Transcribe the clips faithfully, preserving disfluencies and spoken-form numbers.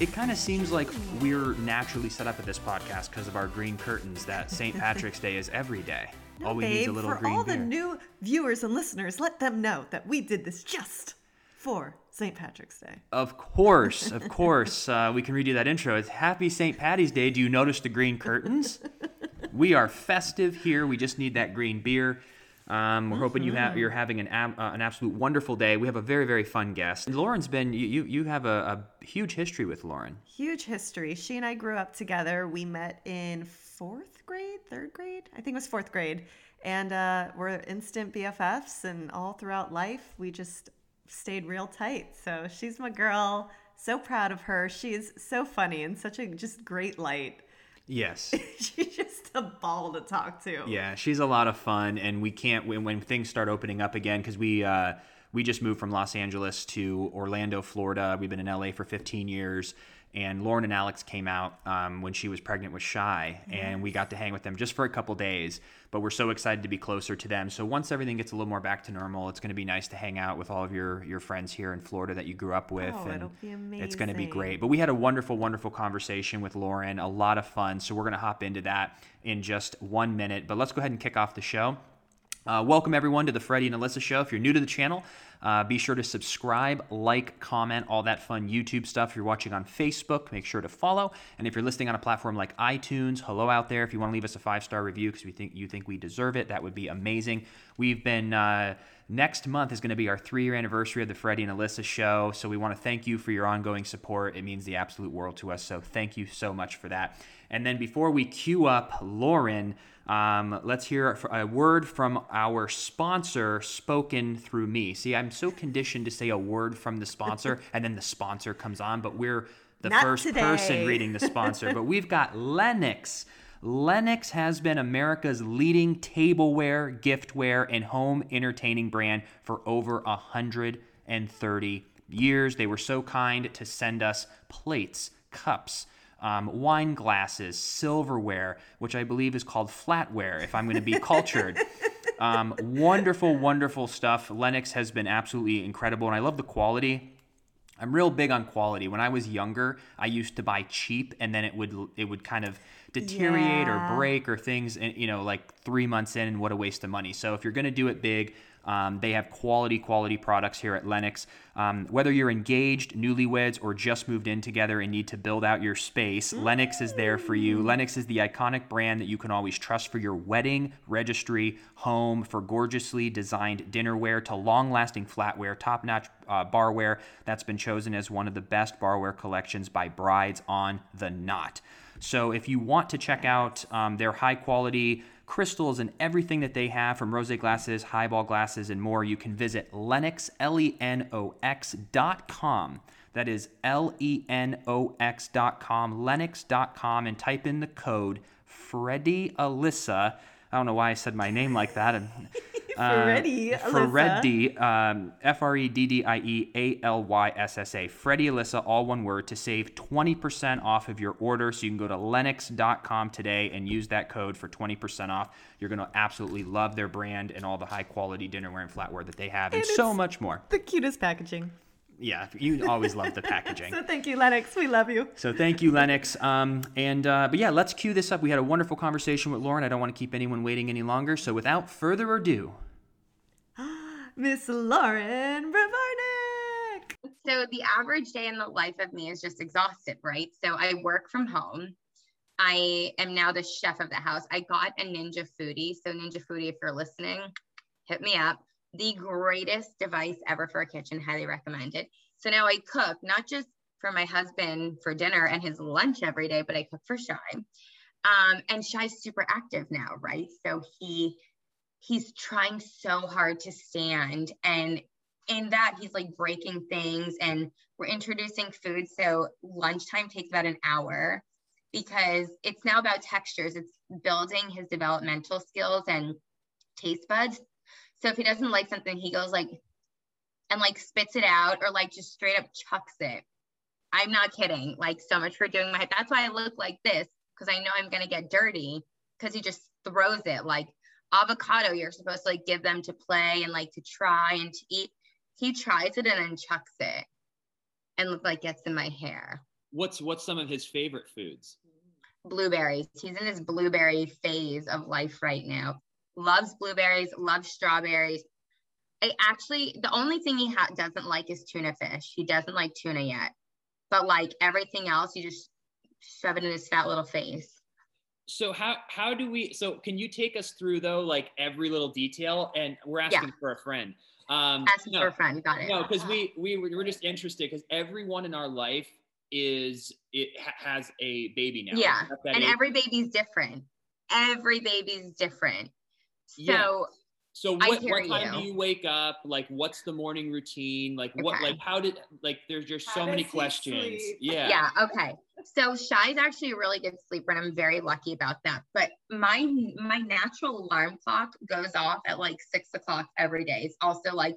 it kind of seems like we're naturally set up at this podcast because of our green curtains that Saint Patrick's Day is every day. No, all we babe, need is a little for green all beer. The new viewers and listeners, let them know that we did this just for Saint Patrick's Day. Of course, of course. Uh, we can redo that intro. It's Happy Saint Patty's Day. Do you notice the green curtains? We are festive here. We just need that green beer. Um, we're mm-hmm. hoping you have, you're having an ab, uh, an absolute wonderful day. We have a very, very fun guest. And Lauren's been, you you, you have a, a huge history with Lauren. Huge history. She and I grew up together. We met in fourth grade, third grade? I think it was fourth grade. And uh, we're instant B F Fs. And all throughout life, we just stayed real tight. So she's my girl. So proud of her. She is so funny and such a just great light. Yes. She's just a ball to talk to. Yeah, she's a lot of fun, and we can't when, when things start opening up again, because we uh, we just moved from Los Angeles to Orlando, Florida. We've been in L A for fifteen years, and Lauren and Alex came out um, when she was pregnant with Shai, mm-hmm. and we got to hang with them just for a couple days, but we're so excited to be closer to them. So once everything gets a little more back to normal, it's going to be nice to hang out with all of your, your friends here in Florida that you grew up with. Oh, and it'll be amazing. It's going to be great. But we had a wonderful, wonderful conversation with Lauren, a lot of fun. So we're going to hop into that in just one minute, but let's go ahead and kick off the show. Uh, welcome, everyone, to The Freddie and Alyssa Show. If you're new to the channel, uh, be sure to subscribe, like, comment, all that fun YouTube stuff. If you're watching on Facebook, make sure to follow. And if you're listening on a platform like iTunes, hello out there. If you want to leave us a five-star review because we think you think we deserve it, that would be amazing. We've been... Uh, Next month is going to be our three-year anniversary of the Freddie and Alyssa Show, so we want to thank you for your ongoing support. It means the absolute world to us, so thank you so much for that. And then before we queue up Lauren, um, let's hear a word from our sponsor, spoken through me. See, I'm so conditioned to say a word from the sponsor, and then the sponsor comes on, but we're the Not first today. person reading the sponsor. But we've got Lenox. Lenox has been America's leading tableware, giftware, and home entertaining brand for over one hundred thirty years. They were so kind to send us plates, cups, um, wine glasses, silverware, which I believe is called flatware, if I'm going to be cultured. Um, wonderful, wonderful stuff. Lenox has been absolutely incredible, and I love the quality. I'm real big on quality. When I was younger, I used to buy cheap, and then it would it would kind of deteriorate yeah. or break or things, you know, like three months in, and what a waste of money. So if you're going to do it big, um, they have quality, quality products here at Lenox. Um, whether you're engaged, newlyweds, or just moved in together and need to build out your space, mm. Lenox is there for you. Lenox is the iconic brand that you can always trust for your wedding, registry, home, for gorgeously designed dinnerware to long-lasting flatware, top-notch uh, barware that's been chosen as one of the best barware collections by brides on the knot. So if you want to check out um, their high-quality crystals and everything that they have, from rosé glasses, highball glasses, and more, you can visit Lenox, L E N O X dot com. That is L E N O X dot com, Lenox dot com, and type in the code Freddie Alyssa. I don't know why I said my name like that. Uh, Freddie Alyssa. Freddie, um, F R E D D I E A L Y S S A. Freddie Alyssa, all one word, to save twenty percent off of your order. So you can go to Lenox dot com today and use that code for twenty percent off. You're going to absolutely love their brand and all the high-quality dinnerware and flatware that they have, and, and so much more. The cutest packaging. Yeah, you always love the packaging. So thank you, Lenox. We love you. So thank you, Lenox. Um, and uh, but yeah, let's cue this up. We had a wonderful conversation with Lauren. I don't want to keep anyone waiting any longer. So without further ado, Miss Lauren Brovarnik. So the average day in the life of me is just exhausted, right? So I work from home. I am now the chef of the house. I got a Ninja Foodi. So Ninja Foodi, if you're listening, hit me up. The greatest device ever for a kitchen, highly recommended. So now I cook, not just for my husband for dinner and his lunch every day, but I cook for Shai. Um, and Shai's super active now, right? So he he's trying so hard to stand. And in that, he's like breaking things, and we're introducing food. So lunchtime takes about an hour because it's now about textures. It's building his developmental skills and taste buds. So if he doesn't like something, he goes like, and like spits it out, or like just straight up chucks it. I'm not kidding. Like, so much for doing my, that's why I look like this, because I know I'm going to get dirty, because he just throws it. Like avocado, you're supposed to like give them to play and like to try and to eat. He tries it and then chucks it and like gets in my hair. What's what's some of his favorite foods? Blueberries. He's in his blueberry phase of life right now. Loves blueberries, loves strawberries. I actually, the only thing he ha- doesn't like is tuna fish. He doesn't like tuna yet. But like everything else, you just shove it in his fat little face. So how how do we, so can you take us through though, like every little detail? And we're asking yeah. for a friend. Um, asking no, for a friend, got it. No, because we, we, we're just interested because everyone in our life is it ha- has a baby now. Yeah, and age. every baby's different. Every baby's different. So, yeah. so what, what time you. do you wake up? Like, what's the morning routine? Like, okay. what? Like, how did? Like, there's just how so many questions. Sleep? Yeah. Yeah. Okay. So Shai's actually a really good sleeper, and I'm very lucky about that. But my my natural alarm clock goes off at like six o'clock every day. It's also like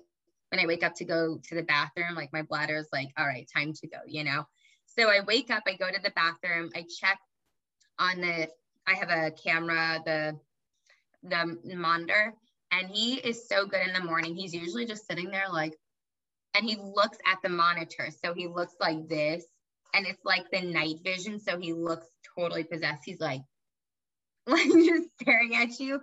when I wake up to go to the bathroom, like my bladder is like, all right, time to go, you know. So I wake up, I go to the bathroom, I check on the, I have a camera, the, the monitor, and he is so good in the morning. He's usually just sitting there like, and he looks at the monitor. So he looks like this and it's like the night vision. So he looks totally possessed. He's like, like just staring at you.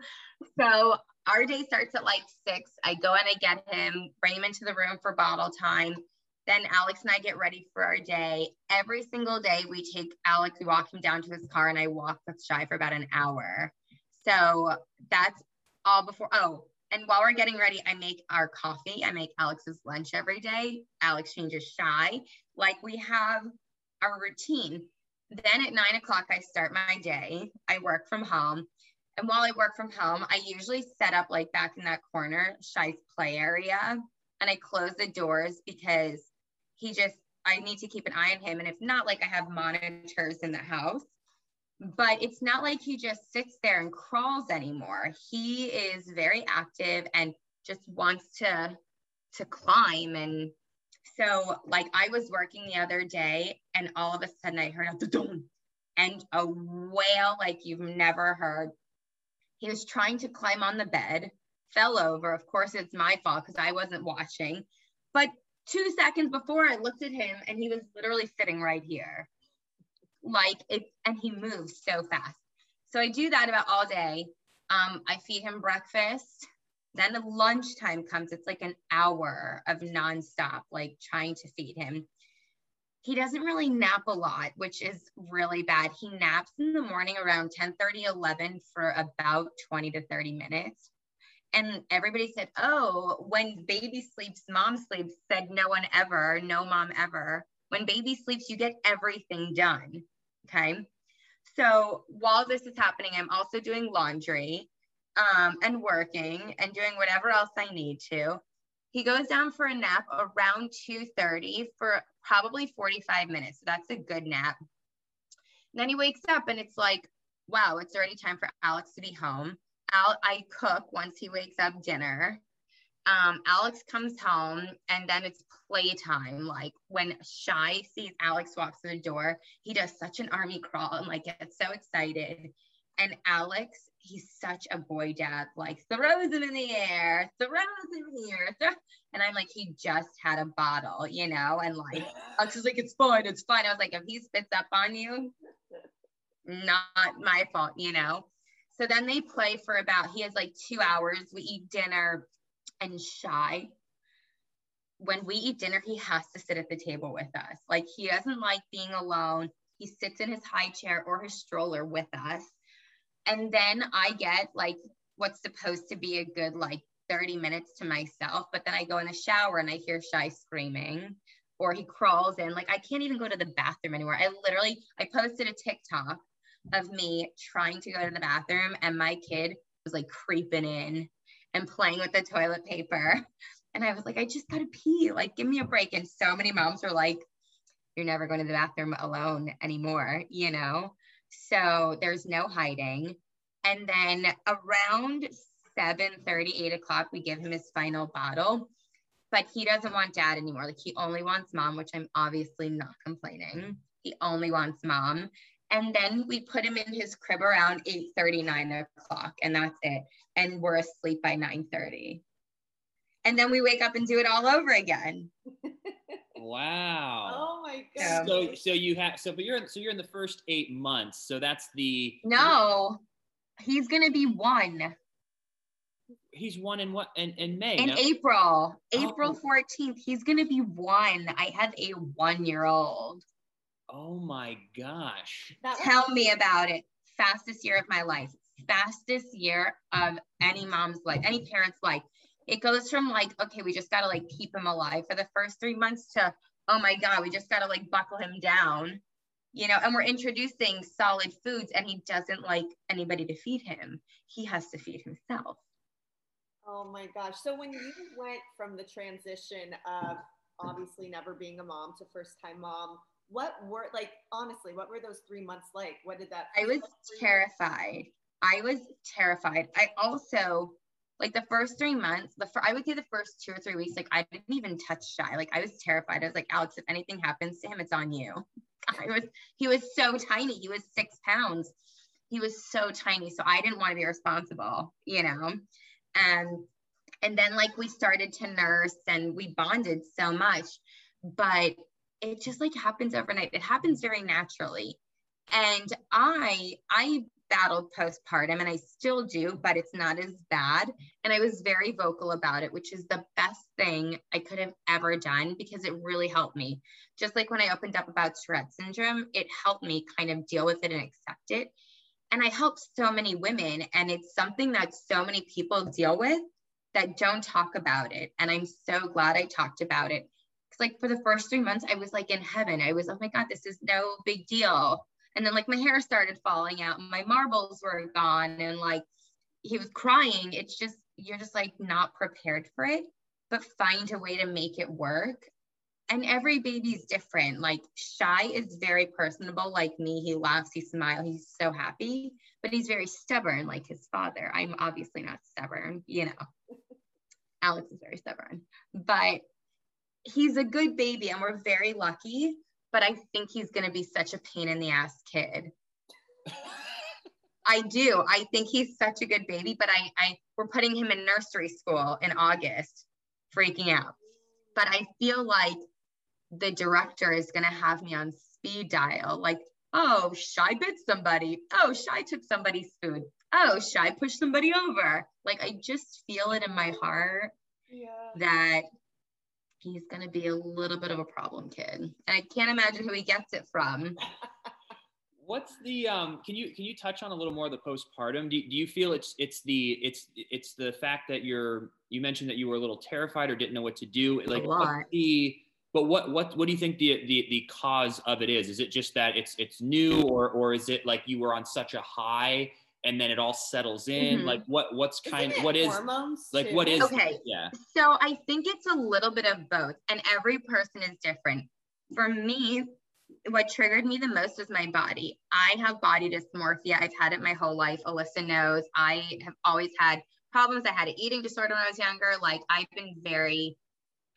So our day starts at like six. I go and I get him, bring him into the room for bottle time. Then Alex and I get ready for our day. Every single day we take Alex, we walk him down to his car and I walk with Shai for about an hour. So that's all before, oh, and while we're getting ready, I make our coffee. I make Alex's lunch every day. Alex changes Shai. Like we have our routine. Then at nine o'clock, I start my day. I work from home. And while I work from home, I usually set up like back in that corner, Shai's play area. And I close the doors because he just, I need to keep an eye on him. And if not, like I have monitors in the house, but it's not like he just sits there and crawls anymore. He is very active and just wants to, to climb. And so like I was working the other day and all of a sudden I heard a da-dum and a wail like you've never heard. He was trying to climb on the bed, fell over. Of course, it's my fault because I wasn't watching. But two seconds before, I looked at him and he was literally sitting right here. Like it, and he moves so fast. So I do that about all day. Um, I feed him breakfast. Then the lunchtime comes. It's like an hour of nonstop, like trying to feed him. He doesn't really nap a lot, which is really bad. He naps in the morning around ten thirty, eleven for about twenty to thirty minutes. And everybody said, oh, when baby sleeps, mom sleeps, said no one ever, no mom ever. When baby sleeps, you get everything done, okay? So while this is happening, I'm also doing laundry um, and working and doing whatever else I need to. He goes down for a nap around two thirty for probably forty-five minutes. So that's a good nap. And then he wakes up and it's like, wow, it's already time for Alex to be home. Al- I cook once he wakes up dinner. Um, Alex comes home and then it's playtime. Like when Shai sees Alex walks through the door, he does such an army crawl and like gets so excited. And Alex, he's such a boy dad, like throws him in the air, throws him here. Throw- and I'm like, he just had a bottle, you know? And like, Alex is like, it's fine, it's fine. I was like, if he spits up on you, not my fault, you know? So then they play for about, he has like two hours. We eat dinner and Shai, when we eat dinner, he has to sit at the table with us. Like he doesn't like being alone. He sits in his high chair or his stroller with us. And then I get like what's supposed to be a good like thirty minutes to myself. But then I go in the shower and I hear Shai screaming or he crawls in. Like I can't even go to the bathroom anymore. I literally, I posted a TikTok of me trying to go to the bathroom and my kid was like creeping in and playing with the toilet paper. And I was like, I just gotta pee, like give me a break. And so many moms were like, you're never going to the bathroom alone anymore, you know? So there's no hiding. And then around seven thirty, eight o'clock, we give him his final bottle, but he doesn't want dad anymore. Like he only wants mom, which I'm obviously not complaining. He only wants mom. And then we put him in his crib around eight thirty, nine o'clock, and that's it. And we're asleep by nine thirty. And then we wake up and do it all over again. Wow. Oh my God. So room. So, so you have so, but you're so you're in the first eight months. So that's the no. He's gonna be one. He's one in what? In, in May? In no? April, April oh. fourteenth. He's gonna be one. I had a one-year-old. Oh my gosh! That Tell was- me about it. Fastest year of my life. Fastest year of any mom's life, any parent's life. It goes from like, okay, we just gotta like keep him alive for the first three months to, oh my God, we just gotta like buckle him down, you know, and we're introducing solid foods and he doesn't like anybody to feed him. He has to feed himself. Oh my gosh. So when you went from the transition of obviously never being a mom to first time mom, what were like, honestly, what were those three months like? What did that? I was terrified. I was terrified. I also, like the first three months, the fr- I would say the first two or three weeks, like I didn't even touch Shai. Like I was terrified. I was like, Alex, if anything happens to him, it's on you. I was, he was so tiny. He was six pounds. He was so tiny. So I didn't want to be responsible, you know? And, and then like we started to nurse and we bonded so much, but it just like happens overnight. It happens very naturally. And I, I, battled postpartum and I still do, but it's not as bad. And I was very vocal about it, which is the best thing I could have ever done because it really helped me. Just like when I opened up about Tourette's syndrome, it helped me kind of deal with it and accept it. And I helped so many women, and it's something that so many people deal with that don't talk about it. And I'm so glad I talked about it. Cause like for the first three months, I was like in heaven. I was, oh my God, this is no big deal. And then like my hair started falling out and my marbles were gone and like he was crying. It's just, you're just like not prepared for it, but find a way to make it work. And every baby's different. Like Shai is very personable. Like me, he laughs, he smiles, he's so happy, but he's very stubborn like his father. I'm obviously not stubborn, you know, Alex is very stubborn, but he's a good baby and we're very lucky. But I think he's going to be such a pain in the ass kid. I do. I think he's such a good baby, but I, I, we're putting him in nursery school in August, freaking out. But I feel like the director is going to have me on speed dial. Like, oh, Shai bit somebody. Oh, Shai took somebody's food. Oh, Shai pushed somebody over. Like, I just feel it in my heart yeah. that he's going to be a little bit of a problem kid. And I can't imagine who he gets it from. What's the, um, can you, can you touch on a little more of the postpartum? Do, do you feel it's, it's the, it's, it's the fact that you're, you mentioned that you were a little terrified or didn't know what to do. Like, a lot. The, but what, what, what do you think the, the, the cause of it is? Is it just that it's, it's new or, or is it like you were on such a high and then it all settles in? Mm-hmm. Like what, what's kind of, what is, like, what is, okay. Yeah. So I think it's a little bit of both and every person is different. For me, what triggered me the most was my body. I have body dysmorphia. I've had it my whole life. Alyssa knows I have always had problems. I had an eating disorder when I was younger. Like I've been very,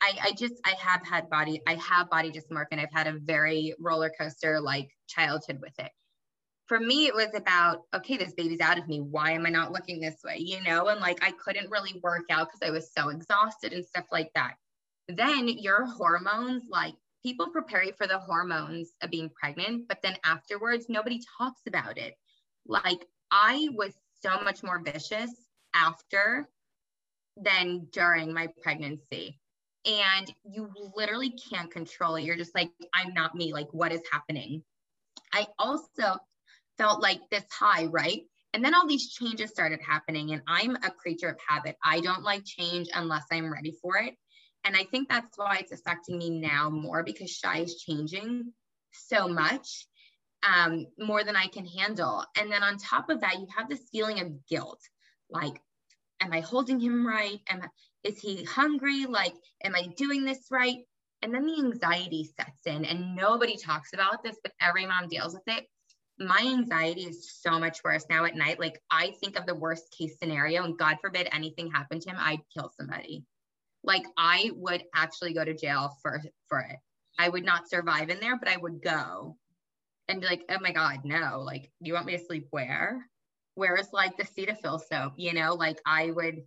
I, I just, I have had body, I have body dysmorphia and I've had a very roller coaster like childhood with it. For me, it was about, okay, this baby's out of me. Why am I not looking this way? You know, and like, I couldn't really work out because I was so exhausted and stuff like that. Then your hormones, like people prepare you for the hormones of being pregnant, but then afterwards, nobody talks about it. Like I was so much more vicious after than during my pregnancy. And you literally can't control it. You're just like, I'm not me. Like what is happening? I also felt like this high, right? And then all these changes started happening and I'm a creature of habit. I don't like change unless I'm ready for it. And I think that's why it's affecting me now more because Shai is changing so much, um, more than I can handle. And then on top of that, you have this feeling of guilt. Like, am I holding him right? Am I, is he hungry? Like, am I doing this right? And then the anxiety sets in and nobody talks about this, but every mom deals with it. My anxiety is so much worse now at night. Like I think of the worst case scenario and God forbid anything happened to him, I'd kill somebody. Like I would actually go to jail for, for it. I would not survive in there, but I would go and be like, oh my God, no. Like, do you want me to sleep where? Where is like the Cetaphil soap? You know, like I would,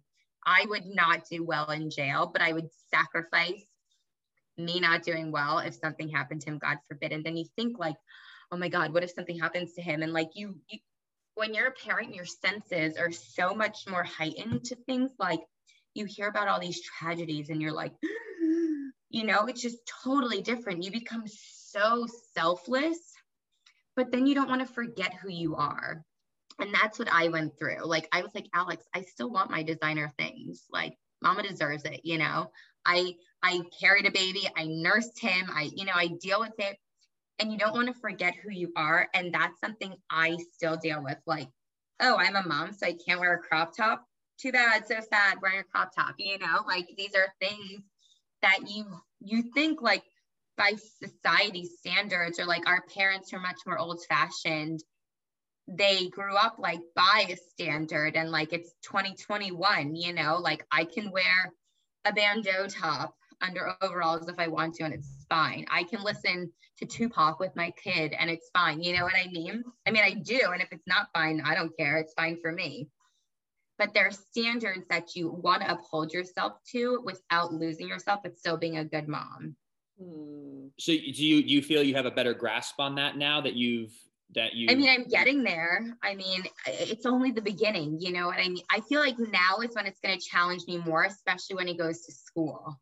I would not do well in jail, but I would sacrifice me not doing well, if something happened to him, God forbid. And then you think like, oh my God, what if something happens to him? And like you, you when you're a parent, your senses are so much more heightened to things. Like you hear about all these tragedies and you're like, you know, it's just totally different. You become so selfless, but then you don't want to forget who you are. And that's what I went through. Like, I was like, Alex, I still want my designer things. Like, mama deserves it. You know, I, I carried a baby. I nursed him. I, you know, I deal with it, and you don't want to forget who you are. And that's something I still deal with. Like, oh, I'm a mom, so I can't wear a crop top. Too bad. So sad wearing a crop top, you know, like these are things that you, you think like by society standards, or like our parents are much more old fashioned. They grew up like by a standard, and like it's twenty twenty-one, you know, like I can wear a bandeau top under overalls if I want to, and it's fine. I can listen to Tupac with my kid and it's fine. You know what I mean? I mean, I do. And if it's not fine, I don't care. It's fine for me. But there are standards that you want to uphold yourself to without losing yourself, but still being a good mom. So do you, do you feel you have a better grasp on that now that you've, that you, I mean, I'm getting there. I mean, it's only the beginning. You know what I mean? I feel like now is when it's going to challenge me more, especially when he goes to school,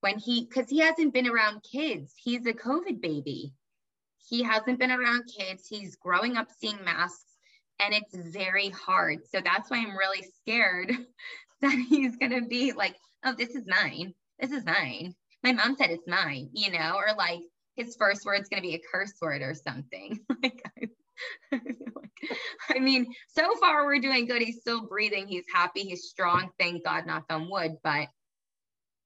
when he, cause he hasn't been around kids. He's a COVID baby. He hasn't been around kids. He's growing up seeing masks, and it's very hard. So that's why I'm really scared that he's going to be like, oh, this is mine. This is mine. My mom said it's mine, you know, or like, his first word's going to be a curse word or something. Like, I, I mean, so far we're doing good. He's still breathing. He's happy. He's strong. Thank God, knock on wood, but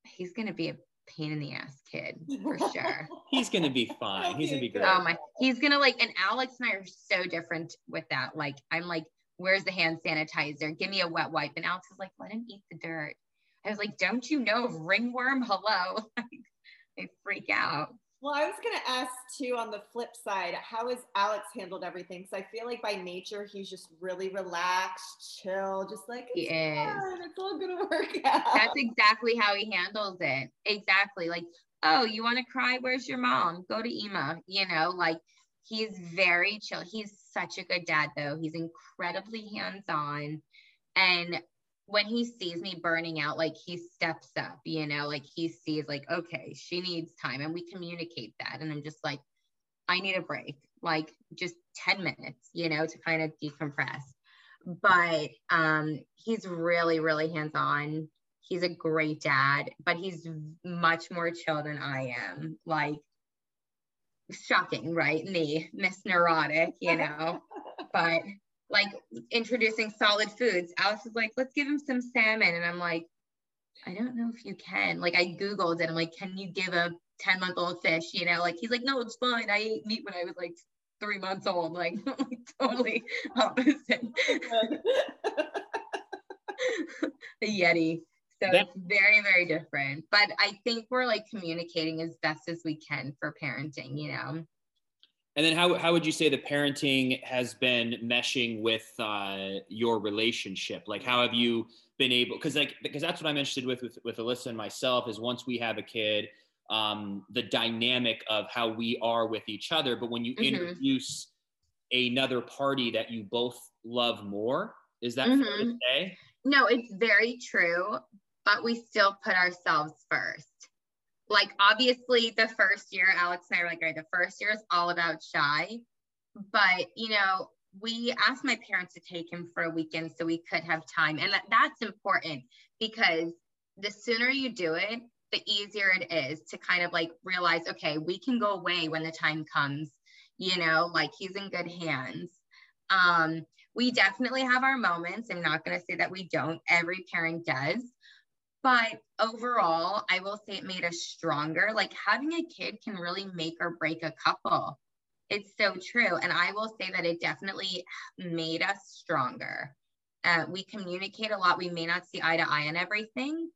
he's going to be a pain in the ass kid for sure. He's going to be fine. He's going to be good. Oh my, he's going to like, and Alex and I are so different with that. Like, I'm like, where's the hand sanitizer? Give me a wet wipe. And Alex is like, let him eat the dirt. I was like, don't you know ringworm? Hello. Like, I freak out. Well, I was going to ask too, on the flip side, how has Alex handled everything? Because I feel like by nature, he's just really relaxed, chill, just like, it's fun, it's all going to work out. That's exactly how he handles it. Exactly. Like, oh, you want to cry? Where's your mom? Go to Ema. You know, like he's very chill. He's such a good dad though. He's incredibly hands-on. And when he sees me burning out, like he steps up, you know, like he sees like, okay, she needs time. And we communicate that. And I'm just like, I need a break, like just ten minutes, you know, to kind of decompress. But um, he's really, really hands-on. He's a great dad, but he's much more chill than I am. Like, shocking, right? Me, Miss Neurotic, you know, but like introducing solid foods. Alex is like, let's give him some salmon. And I'm like, I don't know if you can. Like I Googled it. I'm like, can you give a ten month old fish? You know, like he's like, no, it's fine. I ate meat when I was like three months old. Like totally opposite. The Yeti. So that- it's very, very different. But I think we're like communicating as best as we can for parenting, you know? And then how, how would you say the parenting has been meshing with uh, your relationship? Like, how have you been able, cause like, because that's what I'm interested with, with, with Alyssa and myself is once we have a kid, um, the dynamic of how we are with each other. But when you mm-hmm. introduce another party that you both love more, is that mm-hmm. fair to say? No, it's very true, but we still put ourselves first. Like, obviously, the first year, Alex and I were like, all right, the first year is all about Shai. But, you know, we asked my parents to take him for a weekend so we could have time. And that, that's important because the sooner you do it, the easier it is to kind of like realize, okay, we can go away when the time comes, you know, like he's in good hands. Um, we definitely have our moments. I'm not going to say that we don't. Every parent does. But overall, I will say it made us stronger. Like having a kid can really make or break a couple. It's so true. And I will say that it definitely made us stronger. Uh, we communicate a lot. We may not see eye to eye on everything,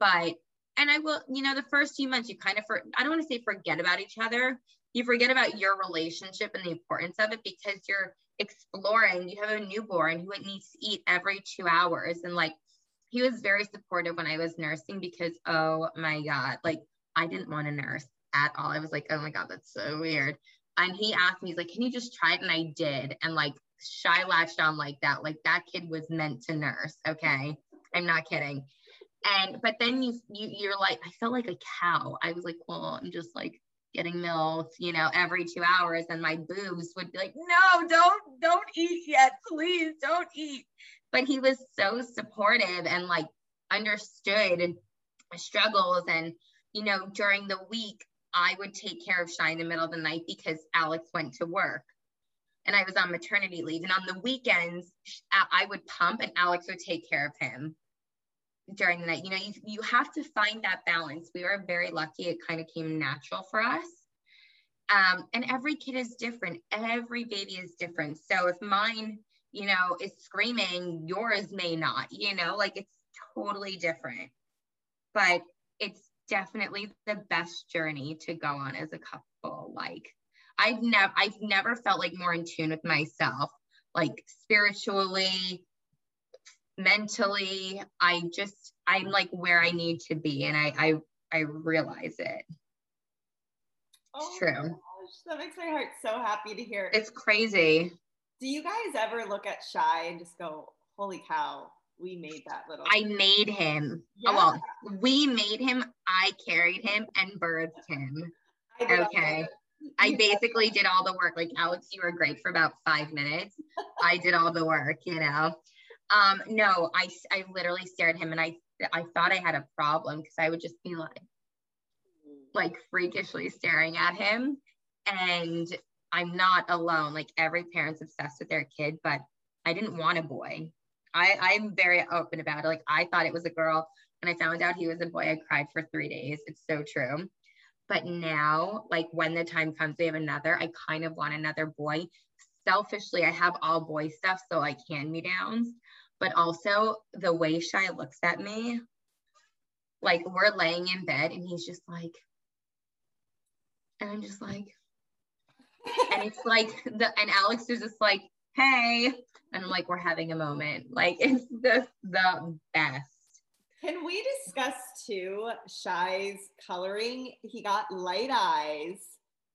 but, and I will, you know, the first few months you kind of, for, I don't want to say forget about each other. You forget about your relationship and the importance of it because you're exploring, you have a newborn who needs to eat every two hours. And like, he was very supportive when I was nursing because, oh my God, like I didn't want to nurse at all. I was like, oh my God, that's so weird. And he asked me, he's like, can you just try it? And I did. And like, Shai latched on like that. Like that kid was meant to nurse. Okay. I'm not kidding. And, but then you, you, you're like, I felt like a cow. I was like, well, I'm just like getting milked, you know, every two hours. And my boobs would be like, no, don't, don't eat yet. Please don't eat. But he was so supportive and like understood and struggles. And, you know, during the week, I would take care of Shai in the middle of the night because Alex went to work and I was on maternity leave. And on the weekends, I would pump and Alex would take care of him during the night. You know, you, you have to find that balance. We were very lucky. It kind of came natural for us. Um, and every kid is different. Every baby is different. So if mine, you know, is screaming, yours may not, you know, like it's totally different, but it's definitely the best journey to go on as a couple. Like I've never, I've never felt like more in tune with myself, like spiritually, mentally. I just, I'm like where I need to be. And I, I, I realize it. It's true. Oh my gosh, that makes my heart so happy to hear. It's crazy. Do you guys ever look at Shai and just go, holy cow, we made that little. I made him. Yeah. Oh, well, we made him. I carried him and birthed him. I okay. I basically did all the work. Like, Alex, you were great for about five minutes. I did all the work, you know. Um, no, I, I literally stared at him and I, I thought I had a problem because I would just be like, like freakishly staring at him. And I'm not alone. Like every parent's obsessed with their kid, but I didn't want a boy. I, I'm very open about it. Like I thought it was a girl. When I found out he was a boy, I cried for three days. It's so true. But now, like when the time comes, we have another, I kind of want another boy. Selfishly, I have all boy stuff. So like hand-me-downs, but also the way Shai looks at me, like we're laying in bed and he's just like, and I'm just like, and it's like the, and Alex is just like, hey, and I'm like, we're having a moment. Like it's the, the best. Can we discuss too, Shai's coloring? He got light eyes.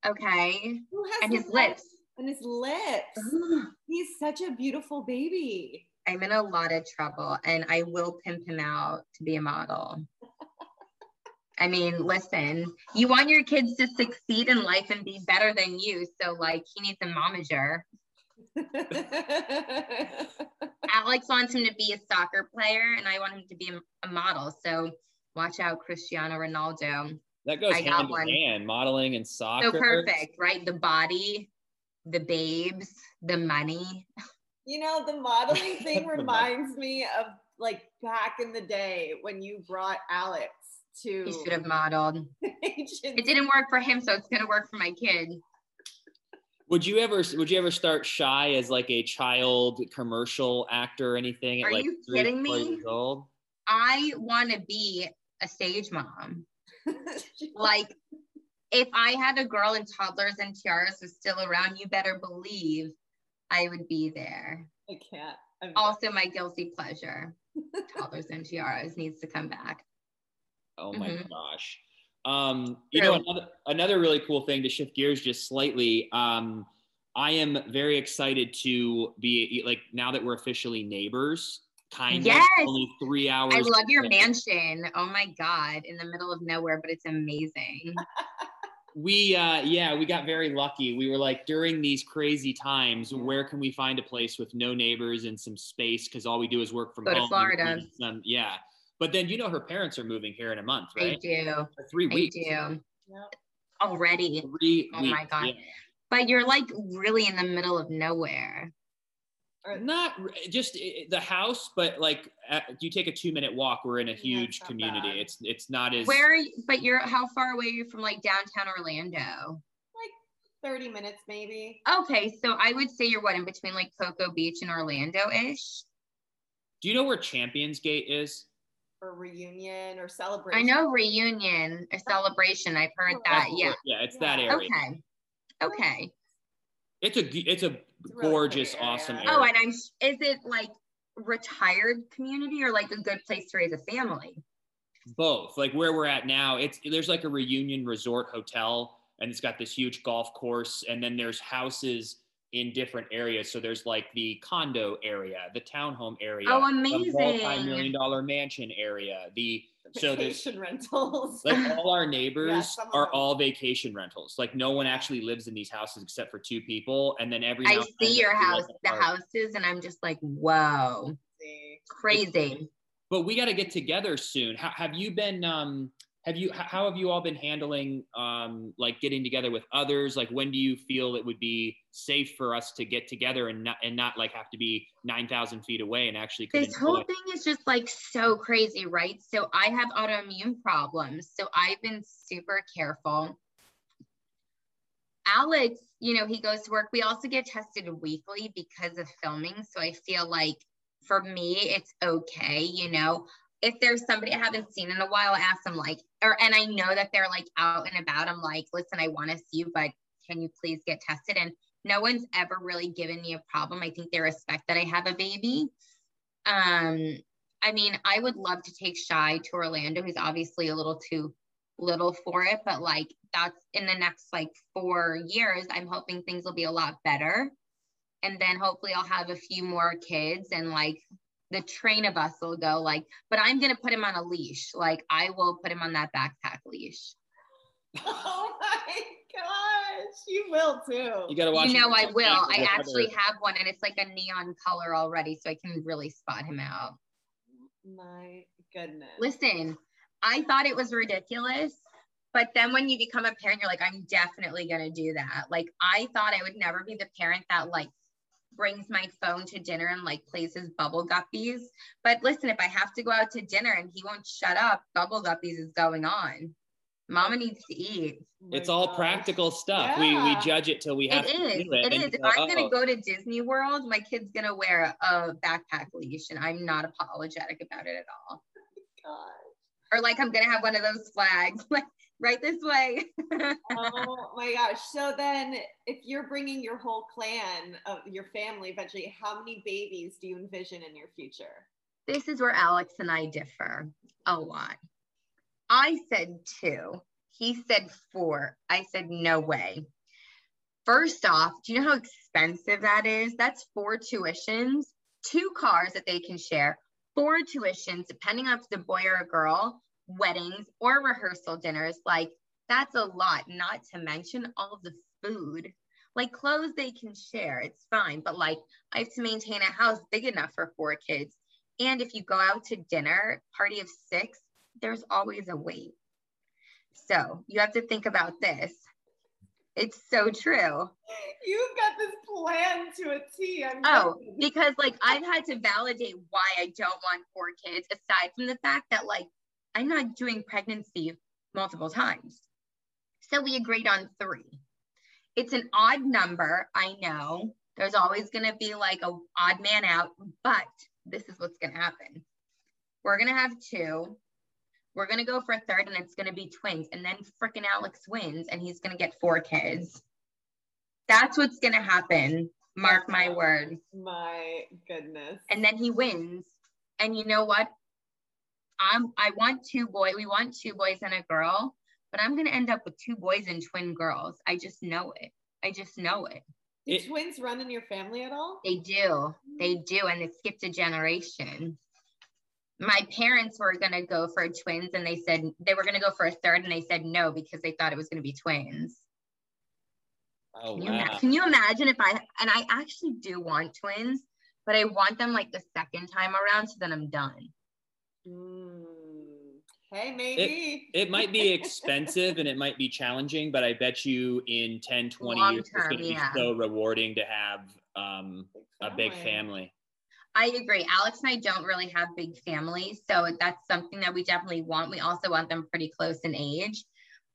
Okay. Who has and his lips. And his lips. He's such a beautiful baby. I'm in a lot of trouble and I will pimp him out to be a model. I mean, listen, you want your kids to succeed in life and be better than you. So like he needs a momager. Alex wants him to be a soccer player and I want him to be a, a model. So watch out, Cristiano Ronaldo. That goes I hand in hand, modeling and soccer. So perfect, right? The body, the babes, the money. You know, the modeling thing reminds me of like back in the day when you brought Alex to. He should have modeled. It didn't work for him, so it's going to work for my kid. Would you ever would you ever start Shai as like a child commercial actor or anything? At Are like you three, kidding me? I want to be a stage mom. Like if I had a girl in toddlers and tiaras was still around, you better believe I would be there. I can't. I'm also my guilty pleasure. Toddlers and tiaras needs to come back. Oh my mm-hmm. gosh. Um, you know, another, another really cool thing to shift gears just slightly. Um, I am very excited to be like, now that we're officially neighbors, kind yes. of only three hours. I love your mansion. Oh my God. In the middle of nowhere, but it's amazing. we, uh, yeah, we got very lucky. We were like, during these crazy times, where can we find a place with no neighbors and some space? Cause all we do is work from Go home. To Florida. Some, yeah. But then, you know, her parents are moving here in a month, right? I do. For three weeks. I do. Already. Three oh, weeks. My God. Yeah. But you're like really in the middle of nowhere. Not just the house, but like you take a two minute walk. We're in a huge yeah, community. Bad. It's it's not as. Where are you, but you're, how far away are you from like downtown Orlando? Like thirty minutes maybe. Okay. So I would say you're what, in between like Cocoa Beach and Orlando-ish? Do you know where Champions Gate is? Or reunion or celebration. I know reunion or celebration. I've heard that. Yeah. Yeah, it's yeah. that area. Okay. Okay. It's a it's a it's gorgeous, really awesome area. Oh, and I'm is it like retired community or like a good place to raise a family? both. Like where we're at now, it's there's like a reunion resort hotel, and it's got this huge golf course, and then there's houses in different areas. So there's like the condo area, the townhome area, oh, amazing. the multi-million dollar mansion area, the so vacation rentals. Like all our neighbors yeah, are all vacation rentals. Like no one actually lives in these houses except for two people. And then every I see your house, the houses, and I'm just like, whoa, crazy. crazy. But we got to get together soon. How, have you been? Um, have you? How have you all been handling um, like getting together with others? Like when do you feel it would be safe for us to get together and not and not like have to be nine thousand feet away and actually? This whole thing is just like so crazy, right? So I have autoimmune problems, so I've been super careful. Alex, you know, he goes to work. We also get tested weekly because of filming, so I feel like, for me, it's okay, you know, if there's somebody I haven't seen in a while, I ask them like, or, and I know that they're like out and about, I'm like, listen, I want to see you, but can you please get tested? And no one's ever really given me a problem. I think they respect that I have a baby. Um, I mean, I would love to take Shai to Orlando. He's obviously a little too little for it, but like that's in the next like four years, I'm hoping things will be a lot better. And then hopefully I'll have a few more kids and like the train of us will go like, but I'm going to put him on a leash. Like I will put him on that backpack leash. Oh my gosh. You will too. You got to watch. You know, I will. I actually have one and it's like a neon color already. So I can really spot him out. My goodness. Listen, I thought it was ridiculous. But then when you become a parent, you're like, I'm definitely going to do that. Like I thought I would never be the parent that like brings my phone to dinner and like plays his bubble guppies. But listen, if I have to go out to dinner and he won't shut up, bubble guppies is going on. Mama needs to eat. It's all practical stuff. Yeah. We we judge it till we have it to is. do it. It is. If I'm going to go to Disney World, my kid's going to wear a backpack leash and I'm not apologetic about it at all. Oh my God. Or like I'm going to have one of those flags like right this way. Oh my gosh. So then if you're bringing your whole clan of your family, eventually, how many babies do you envision in your future? This is where Alex and I differ a lot. I said two, he said four. I said, no way. First off, do you know how expensive that is? That's four tuitions, two cars that they can share, four tuitions, depending on if it's a boy or a girl, weddings or rehearsal dinners. Like that's a lot, not to mention all the food, like clothes they can share, it's fine, but like I have to maintain a house big enough for four kids. And if you go out to dinner, party of six, there's always a wait. So you have to think about this. It's so true. You've got this plan to a T. I'm oh, guessing. Because like I've had to validate why I don't want four kids, aside from the fact that like I'm not doing pregnancy multiple times. So we agreed on three. It's an odd number, I know. There's always gonna be like an odd man out, but this is what's gonna happen. We're gonna have two, we're gonna go for a third, and it's gonna be twins. And then frickin' Alex wins and he's gonna get four kids. That's what's gonna happen, mark my words. My goodness. And then he wins. And you know what? I'm, I want two boys, we want two boys and a girl, but I'm going to end up with two boys and twin girls. I just know it. I just know it. Do it, twins run in your family at all? They do. They do. And it skipped a generation. My parents were going to go for twins and they said they were going to go for a third and they said no, because they thought it was going to be twins. Oh, can you, wow. can you imagine if I, and I actually do want twins, but I want them like the second time around. So then I'm done. Mm. Hey, maybe it, it might be expensive and it might be challenging, but I bet you in ten, twenty Long years, term, it's gonna yeah. be so rewarding to have um, a big family. I agree. Alex and I don't really have big families, so that's something that we definitely want. We also want them pretty close in age.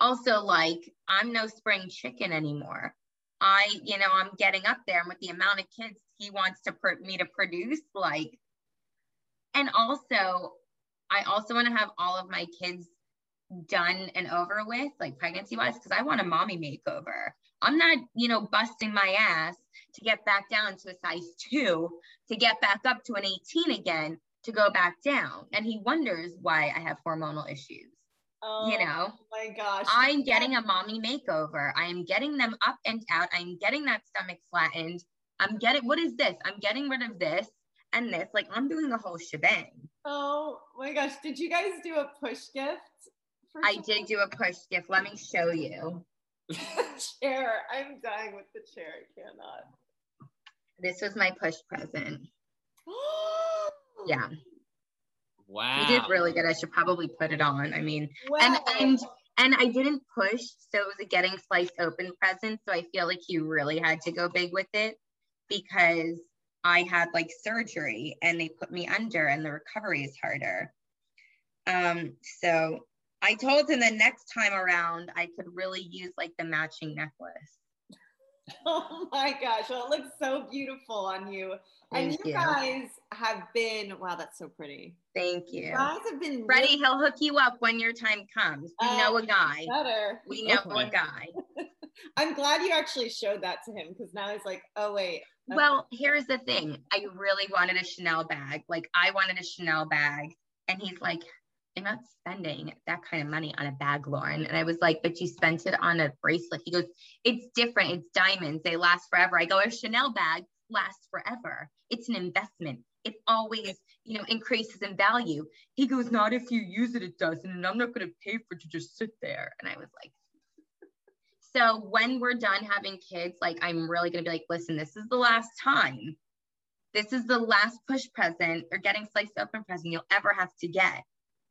Also, like, I'm no spring chicken anymore. I, you know, I'm getting up there, and with the amount of kids he wants to pr- me to produce, like, and also, I also want to have all of my kids done and over with, like pregnancy wise, because I want a mommy makeover. I'm not, you know, busting my ass to get back down to a size two, to get back up to an eighteen again. to go back down. And he wonders why I have hormonal issues. Oh, you know, my gosh. I'm getting a mommy makeover. I am getting them up and out. I'm getting that stomach flattened. I'm getting, what is this? I'm getting rid of this and this. Like, I'm doing the whole shebang. Oh my gosh. Did you guys do a push gift? I did do a push gift. Let me show you. Chair. I'm dying with the chair. I cannot. This was my push present. Yeah. Wow. We did really good. I should probably put it on. I mean, wow. and, and and I didn't push, so it was a getting sliced open present. So I feel like you really had to go big with it because I had like surgery and they put me under and the recovery is harder. Um, so I told him the next time around I could really use like the matching necklace. Oh my gosh. Well, it looks so beautiful on you. Thank and you, you guys have been, wow, that's so pretty. Thank you. You guys have been Freddie, really- he'll hook you up when your time comes. We uh, know a guy. Better. We know okay. a guy. I'm glad you actually showed that to him because now he's like, oh wait. Okay. Well, here's the thing. I really wanted a Chanel bag. Like I wanted a Chanel bag. And he's like, I'm not spending that kind of money on a bag, Lauren. And I was like, but you spent it on a bracelet. He goes, it's different. It's diamonds. They last forever. I go, a Chanel bag lasts forever. It's an investment. It always, you know, increases in value. He goes, not if you use it, it doesn't. And I'm not going to pay for it to just sit there. And I was like, so when we're done having kids, like, I'm really going to be like, listen, this is the last time. This is the last push present or getting sliced open present you'll ever have to get.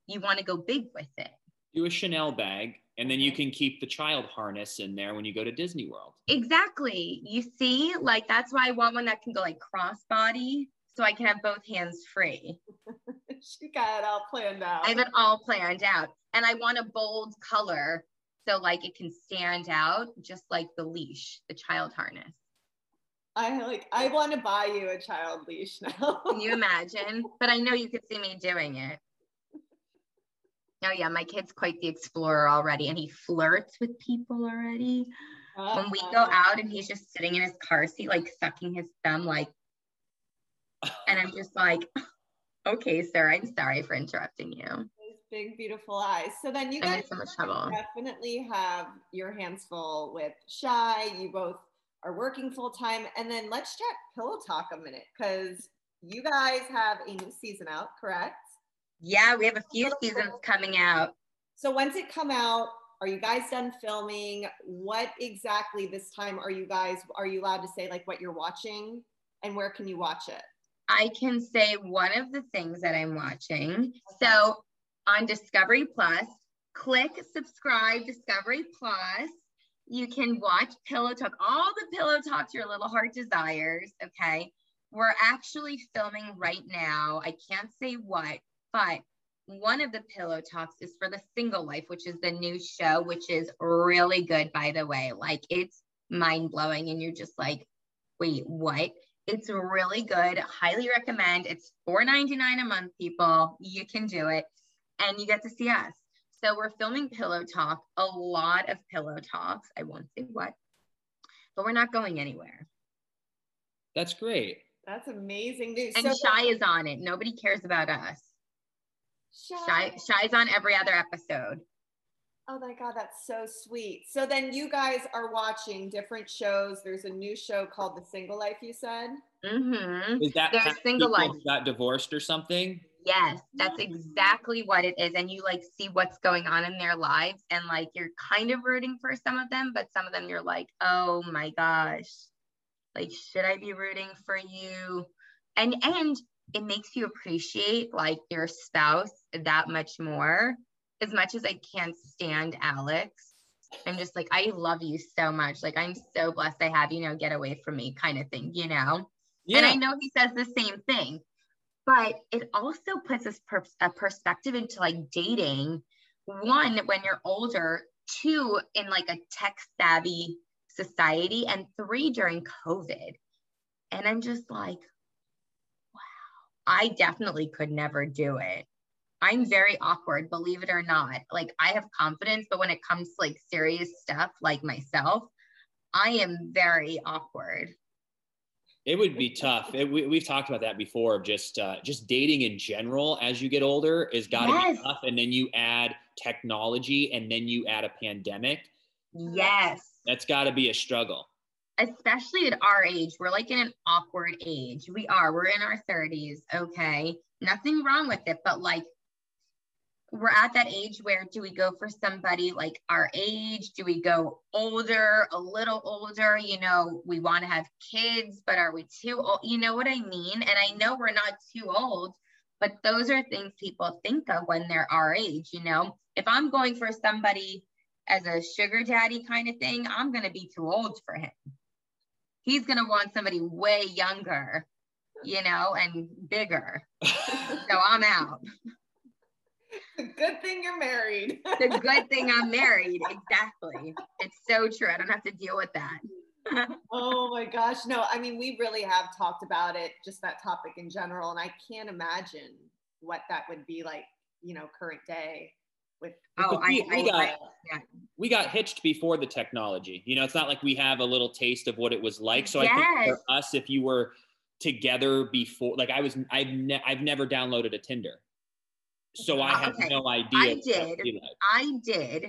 You want to go big with it. Do a Chanel bag, and then you can keep the child harness in there when you go to Disney World. Exactly. You see, like, that's why I want one that can go like crossbody so I can have both hands free. She got it all planned out. I have it all planned out. And I want a bold color so like it can stand out, just like the leash, the child harness. I like, I want to buy you a child leash now. Can you imagine? But I know you could see me doing it. Oh yeah, my kid's quite the explorer already, and he flirts with people already. Uh-huh. When we go out and he's just sitting in his car seat, like sucking his thumb, like, and I'm just like, okay, sir, I'm sorry for interrupting you. Those big, beautiful eyes. So then you guys so much definitely trouble. Have your hands full with Shai. You both are working full time. And then let's chat Pillow Talk a minute, because you guys have a new season out, correct? Yeah, we have a few seasons coming out. So once it come out, are you guys done filming? What exactly this time are you guys, are you allowed to say like what you're watching and where can you watch it? I can say one of the things that I'm watching. Okay. So on Discovery Plus, click subscribe, Discovery Plus. You can watch Pillow Talk, all the Pillow Talks your little heart desires, okay? We're actually filming right now. I can't say what. But one of the Pillow Talks is for The Single Life, which is the new show, which is really good, by the way. Like, it's mind-blowing, and you're just like, wait, what? It's really good. Highly recommend. It's four ninety-nine a month, people. You can do it. And you get to see us. So we're filming Pillow Talk, a lot of Pillow Talks. I won't say what, but we're not going anywhere. That's great. That's amazing news. And so- Shai is on it. Nobody cares about us. Shai. Shai's on every other episode. Oh my God, that's so sweet. So then you guys are watching different shows. There's a new show called The Single Life, you said? Mm-hmm. Is that The Single Life got divorced or something? Yes, that's exactly what it is. And you like see what's going on in their lives and like you're kind of rooting for some of them, but some of them you're like, oh my gosh, like, should I be rooting for you? And and it makes you appreciate like your spouse that much more. As much as I can't stand Alex, I'm just like, I love you so much. Like, I'm so blessed I have, you know, get away from me kind of thing, you know? Yeah. And I know he says the same thing, but it also puts us per- a perspective into like dating. One, when you're older, two, in like a tech savvy society, and three, during COVID. And I'm just like, I definitely could never do it. I'm very awkward, believe it or not. Like, I have confidence, but when it comes to like serious stuff, like myself, I am very awkward. It would be tough. It, we, we've talked about that before. Of just uh, just dating in general as you get older is got to yes. be tough. And then you add technology, and then you add a pandemic. Yes, that's got to be a struggle. Especially at our age, we're like in an awkward age. We are. We're in our thirties. Okay, nothing wrong with it, but like we're at that age where do we go for somebody like our age? Do we go older, a little older? You know, we want to have kids, but are we too old? You know what I mean? And I know we're not too old, but those are things people think of when they're our age. You know, if I'm going for somebody as a sugar daddy kind of thing, I'm going to be too old for him. He's going to want somebody way younger, you know, and bigger. So I'm out. The good thing you're married. The good thing I'm married. Exactly. It's so true. I don't have to deal with that. Oh my gosh. No, I mean, we really have talked about it, just that topic in general. And I can't imagine what that would be like, you know, current day with. Oh, we, I, we, I, got, I yeah. we got hitched before the technology. You know, it's not like we have a little taste of what it was like. So yes. I think for us, if you were together before, like I was, I've, ne- I've never downloaded a Tinder. So I have okay. no idea. I did. Like. I did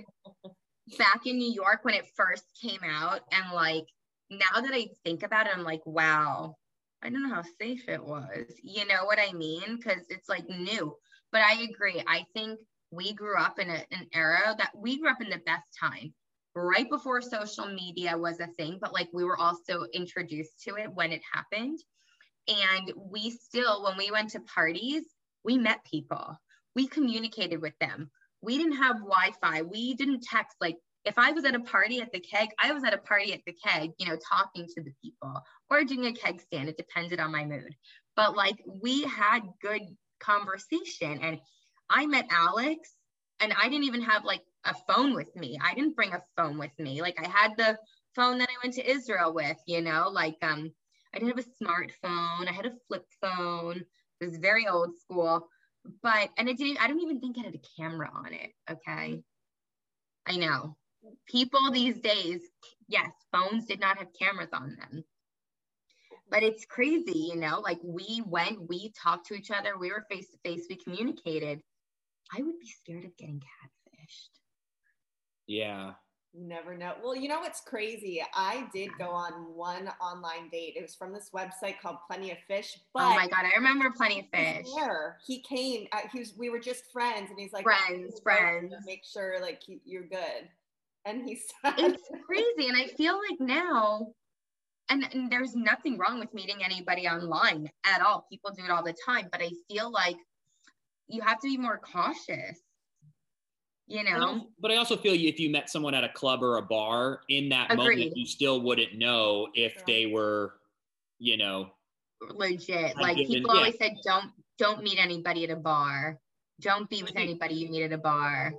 back in New York when it first came out. And like, now that I think about it, I'm like, wow, I don't know how safe it was. You know what I mean? Because it's like new. But I agree. I think we grew up in a, an era that we grew up in the best time, right before social media was a thing. But like, we were also introduced to it when it happened. And we still, when we went to parties, we met people. We communicated with them. We didn't have Wi-Fi. We didn't text. Like if I was at a party at the keg, I was at a party at the keg, you know, talking to the people or doing a keg stand. It depended on my mood. But like we had good conversation and I met Alex and I didn't even have like a phone with me. I didn't bring a phone with me. Like I had the phone that I went to Israel with, you know, like um, I didn't have a smartphone. I had a flip phone. It was very old school. But, and it didn't, I don't even think it had a camera on it. Okay. I know people these days, yes, phones did not have cameras on them, but it's crazy, you know, like we went, we talked to each other, we were face to face, we communicated. I would be scared of getting catfished. Yeah. You never know. Well, you know what's crazy? I did go on one online date. It was from this website called Plenty of Fish. But oh my God, I remember Plenty of Fish. He came. He was. We were just friends, and he's like friends, friends. Make sure like you're good. And he said, it's crazy, and I feel like now, and, and there's nothing wrong with meeting anybody online at all. People do it all the time, but I feel like you have to be more cautious. You know, but I also feel if you met someone at a club or a bar in that Agreed. moment, you still wouldn't know if yeah. they were, you know, legit. Like people always yeah. said, don't don't meet anybody at a bar. Don't be with anybody you meet at a bar.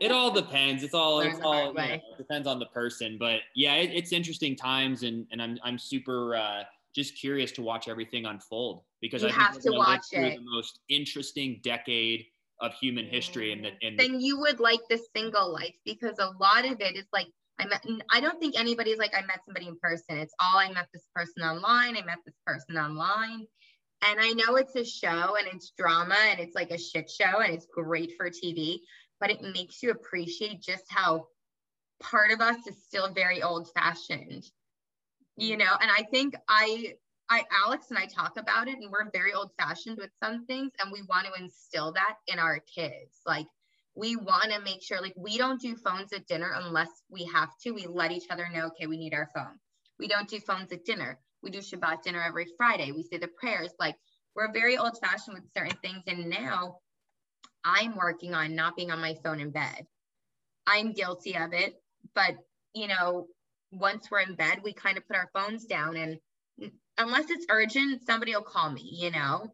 It all depends. It's all it's all you know, it depends on the person. But yeah, it, it's interesting times, and and I'm I'm super uh, just curious to watch everything unfold because you I have think to watch it. The most interesting decade of human history. And the, and then you would like The Single Life, because a lot of it is like, I met, I don't think anybody's like, I met somebody in person. It's all, I met this person online. I met this person online. And I know it's a show and it's drama and it's like a shit show and it's great for T V, but it makes you appreciate just how part of us is still very old fashioned, you know? And I think I, I, Alex and I talk about it, and we're very old fashioned with some things, and we want to instill that in our kids. Like we want to make sure, like we don't do phones at dinner unless we have to. We let each other know, okay, we need our phone. We don't do phones at dinner. We do Shabbat dinner every Friday. We say the prayers. Like we're very old fashioned with certain things. And now I'm working on not being on my phone in bed. I'm guilty of it, but you know, once we're in bed, we kind of put our phones down, and unless it's urgent, somebody will call me, you know?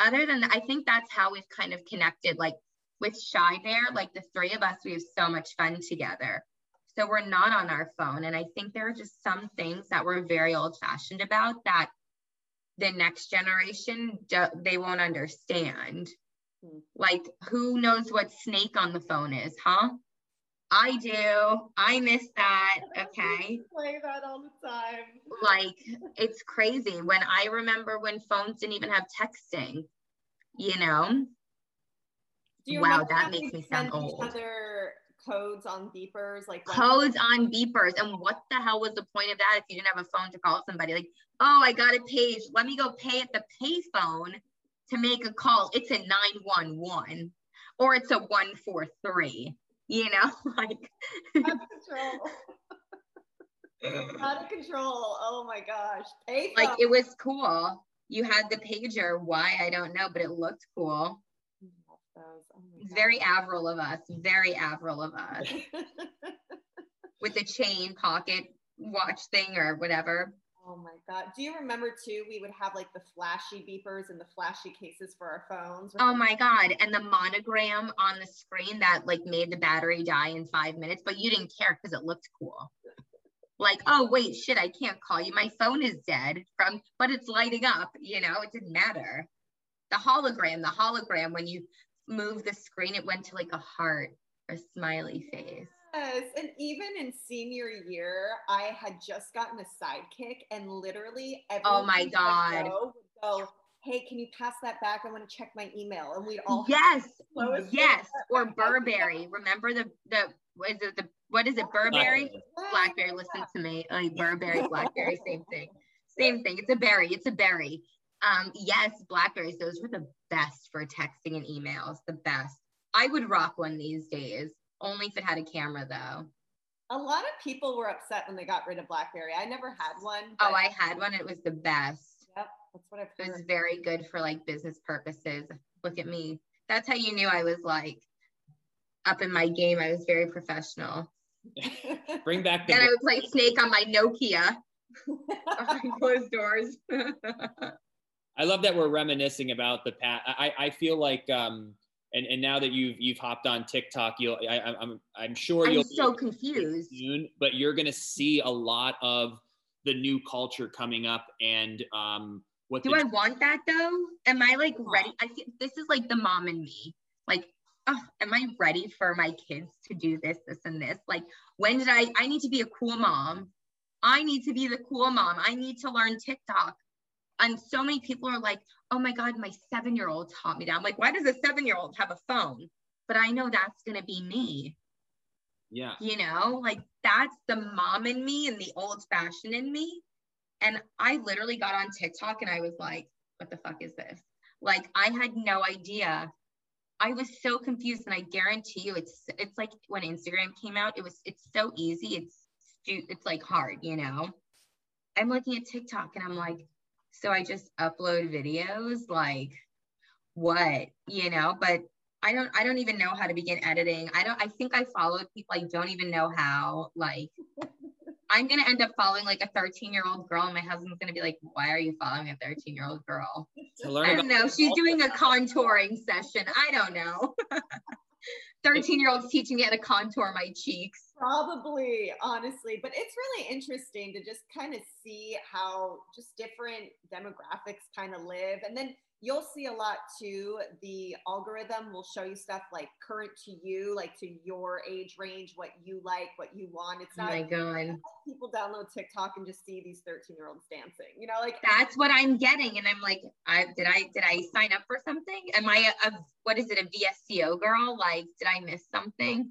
Other than that, I think that's how we've kind of connected. Like with Shai there, like the three of us, we have so much fun together. So we're not on our phone. And I think there are just some things that we're very old fashioned about that the next generation, they won't understand. Like who knows what snake on the phone is, huh? I do. I miss that. Okay. Play that all the time. Like, it's crazy. When I remember when phones didn't even have texting, you know. Do you wow, that makes me sound old. Other codes on beepers, like codes on beepers, and what the hell was the point of that if you didn't have a phone to call somebody? Like, oh, I got a page. Let me go pay at the payphone to make a call. It's a nine one one, or it's a one four three. You know, like out of control. Out of control. Oh my gosh. Payphone. Like, it was cool. You had the pager. Why? I don't know, but it looked cool. Oh, very Avril of us, very Avril of us with a chain pocket watch thing or whatever. Oh my God. Do you remember too, we would have like the flashy beepers and the flashy cases for our phones? Oh my God. And the monogram on the screen that like made the battery die in five minutes, but you didn't care because it looked cool. Like, oh wait, shit, I can't call you. My phone is dead from, but it's lighting up, you know, it didn't matter. The hologram, the hologram, when you move the screen, it went to like a heart or smiley face. Yes, and even in senior year, I had just gotten a sidekick, and literally every oh my god would go, hey, can you pass that back? I want to check my email, and we'd all yes, yes, or Burberry. Remember the the is it the what is it Burberry Blackberry? Blackberry. Listen yeah. to me, like Burberry, Blackberry, same thing, same thing. It's a berry. It's a berry. Um, yes, Blackberries, those were the best for texting and emails, the best. I would rock one these days, only if it had a camera though. A lot of people were upset when they got rid of Blackberry. I never had one. Oh, I had one. It was the best. Yep, that's what I've heard. It was very good for like business purposes. Look at me. That's how you knew I was like up in my game. I was very professional. Bring back the- And I would play Snake on my Nokia behind closed doors. I love that we're reminiscing about the past. I, I feel like, um, and, and now that you've you've hopped on TikTok, you'll I, I'm I'm sure I'm you'll so be confused soon, but you're gonna see a lot of the new culture coming up. And um, what do the- I want that though? Am I like ready? I feel, this is like the mom and me. Like, oh, am I ready for my kids to do this, this, and this? Like, when did I? I need to be a cool mom. I need to be the cool mom. I need to learn TikTok. And so many people are like, oh my God, my seven-year-old taught me that. I'm like, why does a seven-year-old have a phone? But I know that's going to be me. Yeah. You know, like that's the mom in me and the old-fashioned in me. And I literally got on TikTok and I was like, what the fuck is this? Like, I had no idea. I was so confused. And I guarantee you, it's it's like when Instagram came out, it was, it's so easy. It's, it's like hard, you know? I'm looking at TikTok and I'm like, so I just upload videos, like what, you know, but I don't, I don't even know how to begin editing. I don't, I think I followed people. I don't even know how, like, I'm going to end up following like a thirteen year old girl. And my husband's going to be like, why are you following a thirteen year old girl? To learn I don't know. She's doing a contouring session. I don't know. thirteen year olds teaching me how to contour my cheeks. Probably, honestly, but it's really interesting to just kind of see how just different demographics kind of live. And then you'll see a lot too, the algorithm will show you stuff like current to you, like to your age range, what you like, what you want. It's not oh my God. People download TikTok and just see these thirteen year olds dancing, you know, like that's what I'm getting. And I'm like, I did I did I sign up for something? Am I a, a what is it, a V S C O girl? Like, did I miss something?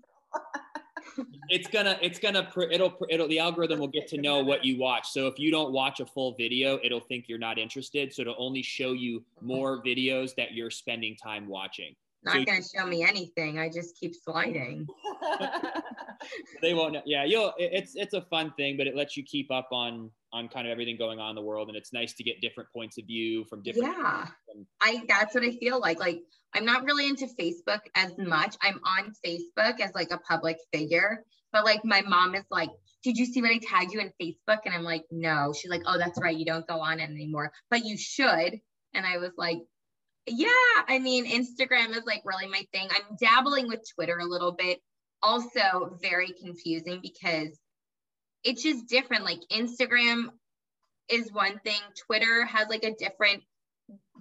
it's gonna it's gonna it'll it'll the algorithm will get to know what you watch. So if you don't watch a full video, it'll think you're not interested, so it'll only show you more videos that you're spending time watching. Not so gonna you, show me anything. I just keep sliding. They won't know. Yeah, you'll it's it's a fun thing, but it lets you keep up on on kind of everything going on in the world, and it's nice to get different points of view from different yeah from- I that's what I feel like like I'm not really into Facebook as much. I'm on Facebook as like a public figure, but like my mom is like, did you see what I tagged you in Facebook? And I'm like, no. She's like, oh, that's right. You don't go on it anymore, but you should. And I was like, yeah, I mean, Instagram is like really my thing. I'm dabbling with Twitter a little bit. Also very confusing because it's just different. Like Instagram is one thing. Twitter has like a different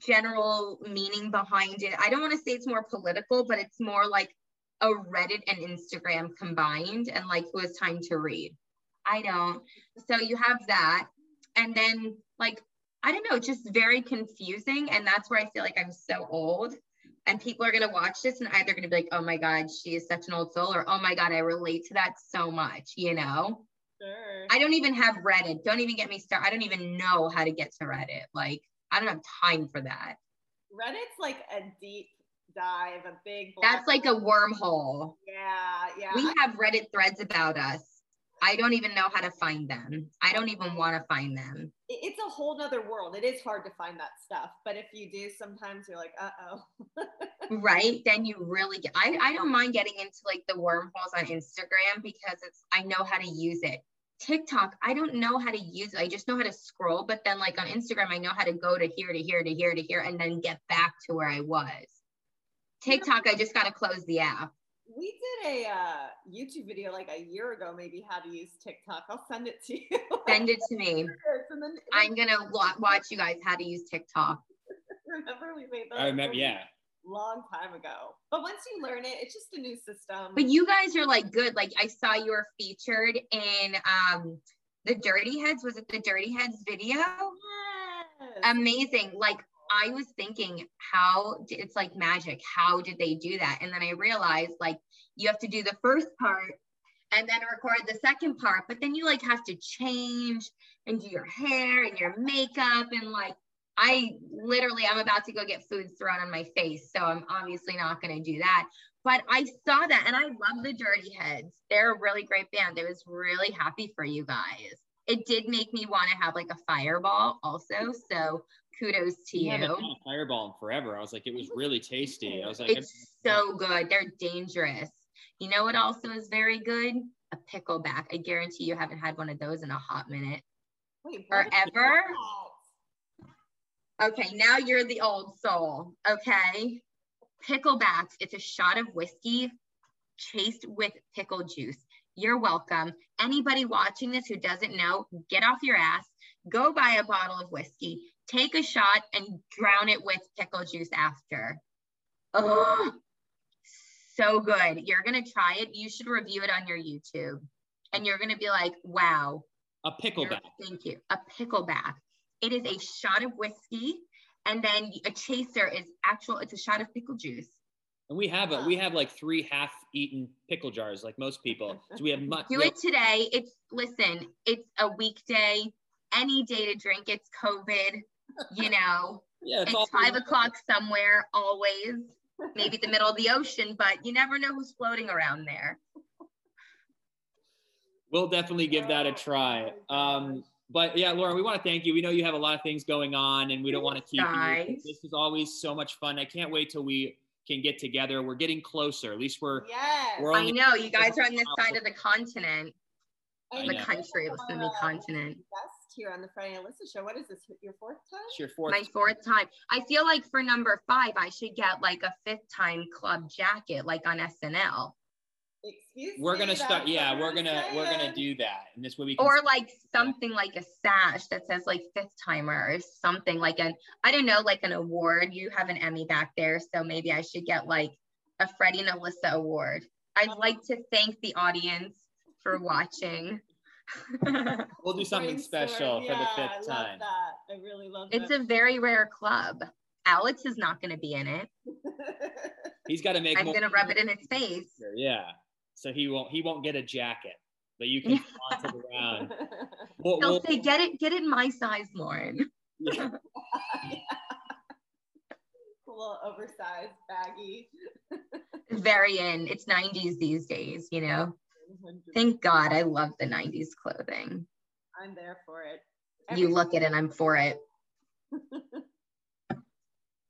general meaning behind it. I don't want to say it's more political, but it's more like a Reddit and Instagram combined, and like it was time to read. I don't. So you have that. And then like, I don't know, just very confusing. And that's where I feel like I'm so old and people are going to watch this and either going to be like, oh my God, she is such an old soul, or, oh my God, I relate to that so much, you know? Sure. I don't even have Reddit. Don't even get me started. I don't even know how to get to Reddit. Like, I don't have time for that. Reddit's like a deep dive, a big black that's like a wormhole. Yeah, yeah. We have Reddit threads about us. I don't even know how to find them. I don't even want to find them. It's a whole nother world. It is hard to find that stuff. But if you do, sometimes you're like, uh-oh. Right? Then you really get, I, I don't mind getting into like the wormholes on Instagram because it's, I know how to use it. TikTok, I don't know how to use it. I just know how to scroll. But then like on Instagram, I know how to go to here, to here, to here, to here, and then get back to where I was. TikTok, I just got to close the app. We did a uh, YouTube video like a year ago, maybe how to use TikTok. I'll send it to you. Send it to me. I'm going to lo- watch you guys how to use TikTok. Remember we made that? I remember, yeah. Long time ago. But once you learn it, it's just a new system. But you guys are like good. Like I saw you were featured in um, the Dirty Heads. Was it the Dirty Heads video? Yes. Amazing. Like I was thinking, how did, it's like magic. How did they do that? And then I realized like you have to do the first part and then record the second part, but then you like have to change and do your hair and your makeup. And like, I literally, I'm about to go get food thrown on my face. So I'm obviously not going to do that, but I saw that. And I love the Dirty Heads. They're a really great band. I was really happy for you guys. It did make me want to have like a fireball also. So kudos to you. I haven't had a fireball in forever. I was like, it was really tasty. I was like, it's so good. They're dangerous. You know what also is very good? A pickleback. I guarantee you haven't had one of those in a hot minute. Wait, or ever. Okay, now you're the old soul. Okay. Picklebacks. It's a shot of whiskey chased with pickle juice. You're welcome. Anybody watching this who doesn't know, get off your ass, go buy a bottle of whiskey, take a shot, and drown it with pickle juice after. Oh, so good. You're going to try it. You should review it on your YouTube. And you're going to be like, wow. A pickleback. Thank you. A pickleback. It is a shot of whiskey. And then a chaser is actual, it's a shot of pickle juice. And we have a, we have like three half-eaten pickle jars, like most people. So we have much. Do it today. It's, listen, it's a weekday. Any day to drink. It's COVID, you know. Yeah, it's, it's five o'clock somewhere always, maybe the middle of the ocean, but you never know who's floating around there. We'll definitely give that a try. Um, but yeah, Lauren, we want to thank you. We know you have a lot of things going on and we don't want to keep you. This is always so much fun. I can't wait till we can get together. We're getting closer. At least we're, yes. we're I know you guys are on this side of the continent, I the know. country, the semi continent. Here on the Freddie and Alyssa show. What is this, your fourth time? It's your fourth. My fourth time. I feel like for number five, I should get like a fifth time club jacket, like on S N L. Excuse we're me. Gonna start, yeah, we're gonna start. Yeah, we're gonna we're gonna do that, and this way we can. Or like something like a sash that says like fifth timer or something like an I don't know like an award. You have an Emmy back there, so maybe I should get like a Freddie and Alyssa award. I'd oh. like to thank the audience for watching. We'll do something special yeah, for the fifth I love time. That. I really love it. It's that. A very rare club. Alex is not going to be in it. He's got to make. I'm going to rub it in his face. Yeah, so he won't. He won't get a jacket, but you can sponsor it around. We'll, He'll we'll, say, "Get it, get it, my size, Lauren." Yeah. Yeah. A little oversized, baggy. Very in. It's nineties these days, you know. Thank God. I love the nineties clothing. I'm there for it. Everything. You look at it and I'm for it.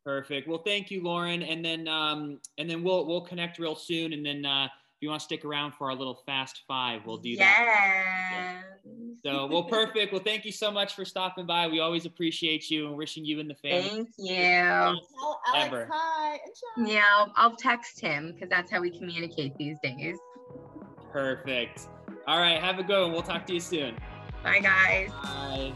Perfect. Well, thank you, Lauren. And then um, and then we'll we'll connect real soon. And then uh, if you want to stick around for our little fast five, we'll do that. Yes. So, well, perfect. Well, thank you so much for stopping by. We always appreciate you and wishing you and the family. Thank you. Tell Alex hi. Yeah, I'll text him because that's how we communicate these days. Perfect. All right. Have a good one. We'll talk to you soon. Bye, guys. Bye.